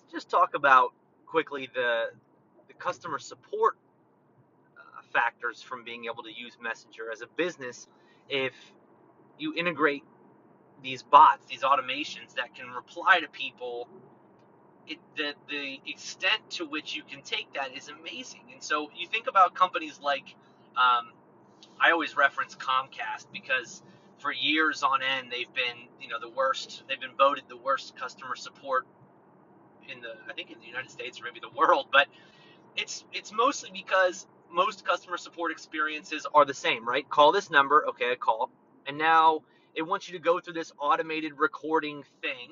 let's just talk about quickly the customer support factors from being able to use Messenger as a business. If you integrate these bots, these automations that can reply to people, the extent to which you can take that is amazing. And so you think about companies like, I always reference Comcast because for years on end, they've been, the worst, they've been voted the worst customer support in I think in the United States or maybe the world, but it's mostly because most customer support experiences are the same, right? Call this number. Okay. I call. And now it wants you to go through this automated recording thing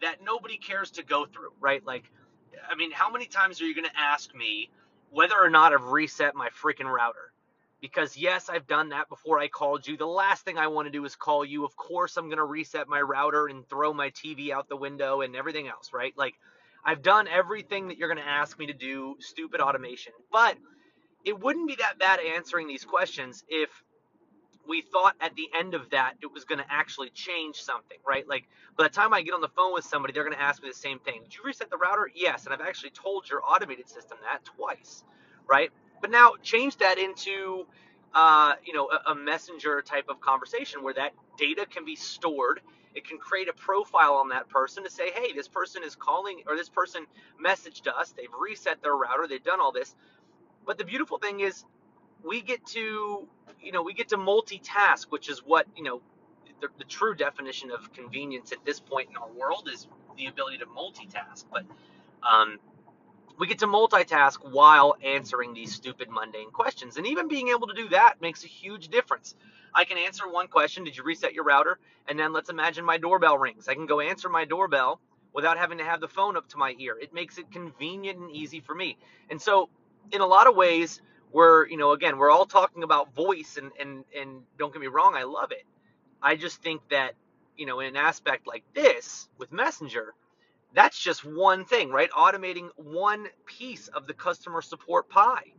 that nobody cares to go through, right? Like, I mean, how many times are you going to ask me whether or not I've reset my freaking router? Because yes, I've done that before I called you. The last thing I want to do is call you. Of course, I'm going to reset my router and throw my TV out the window and everything else, right? Like, I've done everything that you're going to ask me to do, stupid automation. But it wouldn't be that bad answering these questions if we thought at the end of that it was going to actually change something, right? Like, by the time I get on the phone with somebody, they're going to ask me the same thing. Did you reset the router? Yes, and I've actually told your automated system that twice, right? But now change that into, a messenger type of conversation where that data can be stored. It can create a profile on that person to say, hey, this person is calling, or this person messaged us. They've reset their router. They've done all this. But the beautiful thing is, we get to multitask, which is what, the true definition of convenience at this point in our world is the ability to multitask. But we get to multitask while answering these stupid, mundane questions. And even being able to do that makes a huge difference. I can answer one question, did you reset your router? And then let's imagine my doorbell rings. I can go answer my doorbell without having to have the phone up to my ear. It makes it convenient and easy for me. And so in a lot of ways, we're all talking about voice and don't get me wrong, I love it. I just think that, in an aspect like this with Messenger, that's just one thing, right? Automating one piece of the customer support pie.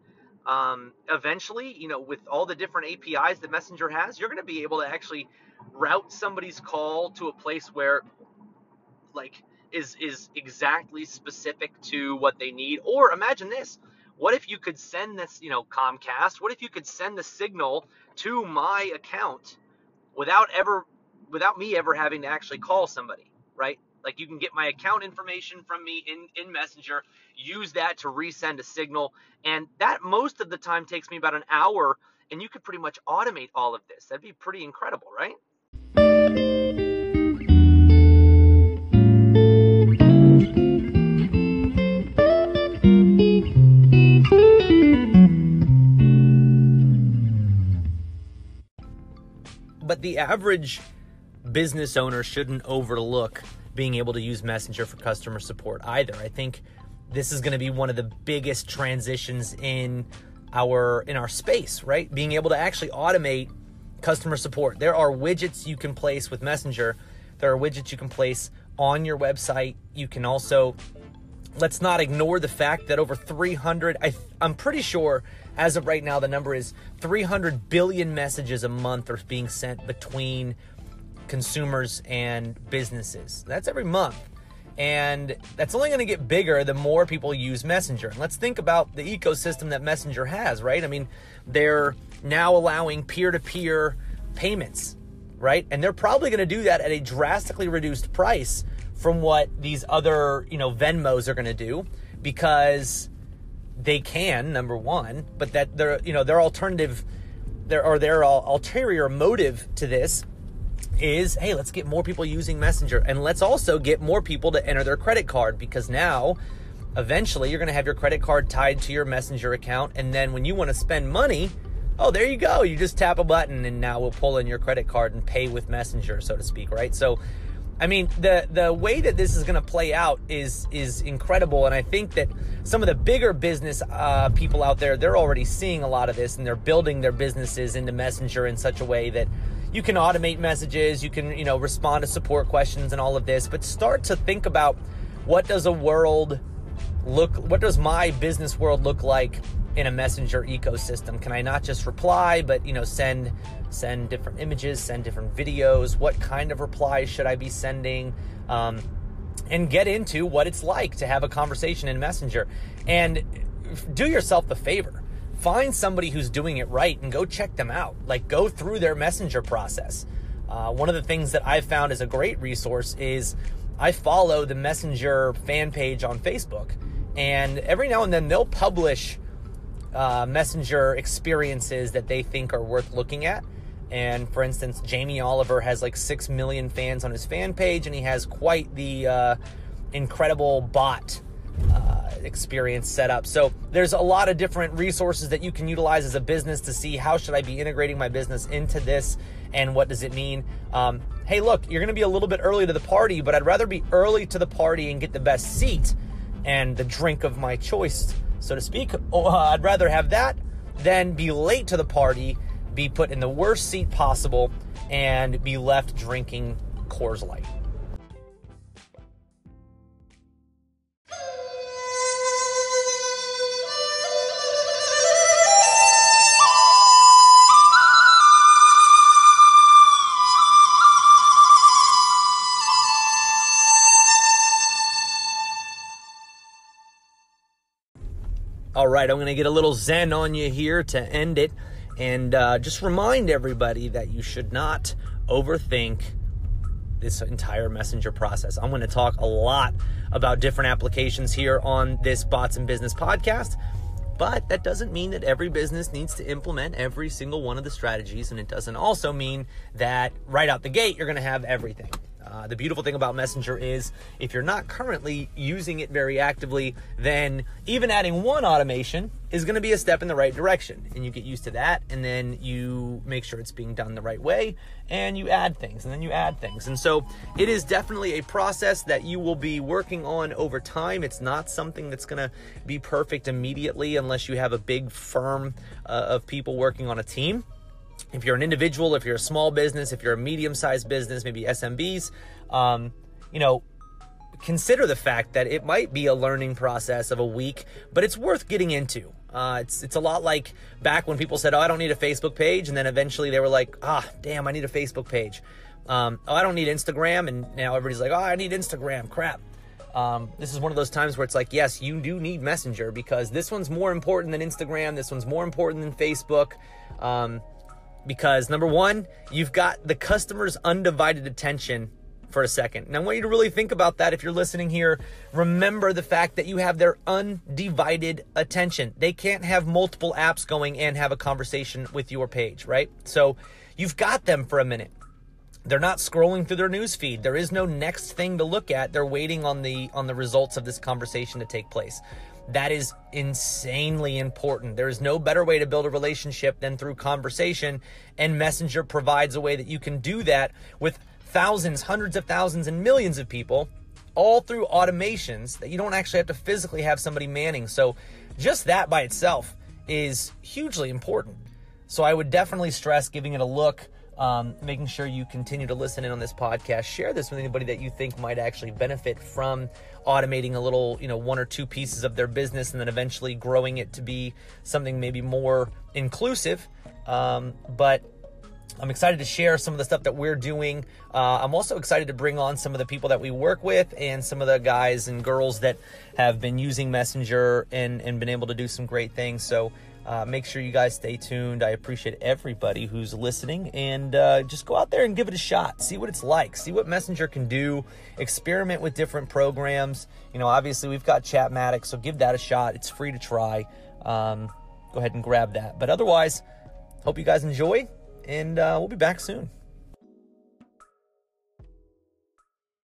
Eventually, with all the different APIs that Messenger has, you're going to be able to actually route somebody's call to a place where is exactly specific to what they need. Or imagine this. What if you could send this, Comcast, what if you could send the signal to my account without me ever having to actually call somebody, right? Like, you can get my account information from me in Messenger, use that to resend a signal. And that most of the time takes me about an hour, and you could pretty much automate all of this. That'd be pretty incredible, right? But the average business owner shouldn't overlook being able to use Messenger for customer support either. I think this is going to be one of the biggest transitions in our space, right? Being able to actually automate customer support. There are widgets you can place with Messenger. There are widgets you can place on your website. You can also, let's not ignore the fact that over 300, I'm pretty sure as of right now, the number is 300 billion messages a month are being sent between consumers and businesses. That's every month. And that's only going to get bigger the more people use Messenger. And let's think about the ecosystem that Messenger has, right? I mean, they're now allowing peer-to-peer payments, right? And they're probably going to do that at a drastically reduced price from what these other, Venmos are going to do, because they can, number one, but that their ulterior motive to this is, hey, let's get more people using Messenger, and let's also get more people to enter their credit card, because now eventually you're going to have your credit card tied to your Messenger account, and then when you want to spend money, oh, there you go, you just tap a button, and now we'll pull in your credit card and pay with Messenger, so to speak, right? So I mean, the way that this is going to play out is incredible, and I think that some of the bigger business people out there, they're already seeing a lot of this, and they're building their businesses into Messenger in such a way that you can automate messages, you can respond to support questions and all of this, but start to think about what does my business world look like in a Messenger ecosystem? Can I not just reply, but send different images, send different videos? What kind of replies should I be sending? and get into what it's like to have a conversation in Messenger. And do yourself the favor. Find somebody who's doing it right and go check them out. Like, go through their Messenger process. One of the things that I've found is a great resource is I follow the Messenger fan page on Facebook. And every now and then they'll publish Messenger experiences that they think are worth looking at. And for instance, Jamie Oliver has like 6 million fans on his fan page, and he has quite the incredible bot experience set up. So there's a lot of different resources that you can utilize as a business to see how should I be integrating my business into this and what does it mean. Hey, look, you're going to be a little bit early to the party, but I'd rather be early to the party and get the best seat and the drink of my choice, so to speak. I'd rather have that than be late to the party, be put in the worst seat possible, and be left drinking Coors Light. All right, I'm going to get a little zen on you here to end it, and just remind everybody that you should not overthink this entire Messenger process. I'm going to talk a lot about different applications here on this Bots and Business podcast, but that doesn't mean that every business needs to implement every single one of the strategies, and it doesn't also mean that right out the gate you're going to have everything. The beautiful thing about Messenger is if you're not currently using it very actively, then even adding one automation is going to be a step in the right direction. And you get used to that, and then you make sure it's being done the right way, and you add things, and then you add things. And so it is definitely a process that you will be working on over time. It's not something that's going to be perfect immediately unless you have a big firm of people working on a team. If you're an individual, if you're a small business, if you're a medium-sized business, maybe SMBs, consider the fact that it might be a learning process of a week, but it's worth getting into. It's a lot like back when people said, oh, I don't need a Facebook page. And then eventually they were like, ah, damn, I need a Facebook page. Oh, I don't need Instagram. And now everybody's like, oh, I need Instagram. Crap. This is one of those times where it's like, yes, you do need Messenger, because this one's more important than Instagram. This one's more important than Facebook. Because number one, you've got the customer's undivided attention for a second. And I want you to really think about that if you're listening here. Remember the fact that you have their undivided attention. They can't have multiple apps going and have a conversation with your page, right? So you've got them for a minute. They're not scrolling through their newsfeed. There is no next thing to look at. They're waiting on the results of this conversation to take place. That is insanely important. There is no better way to build a relationship than through conversation, and Messenger provides a way that you can do that with thousands, hundreds of thousands, and millions of people, all through automations that you don't actually have to physically have somebody manning. So just that by itself is hugely important. So I would definitely stress giving it a look, making sure you continue to listen in on this podcast. Share this with anybody that you think might actually benefit from automating a little, one or two pieces of their business, and then eventually growing it to be something maybe more inclusive. But I'm excited to share some of the stuff that we're doing. I'm also excited to bring on some of the people that we work with and some of the guys and girls that have been using Messenger and been able to do some great things. So make sure you guys stay tuned. I appreciate everybody who's listening, and just go out there and give it a shot. See what it's like. See what Messenger can do. Experiment with different programs. Obviously we've got Chatmatic, so give that a shot. It's free to try. Go ahead and grab that. But otherwise, hope you guys enjoy, and we'll be back soon.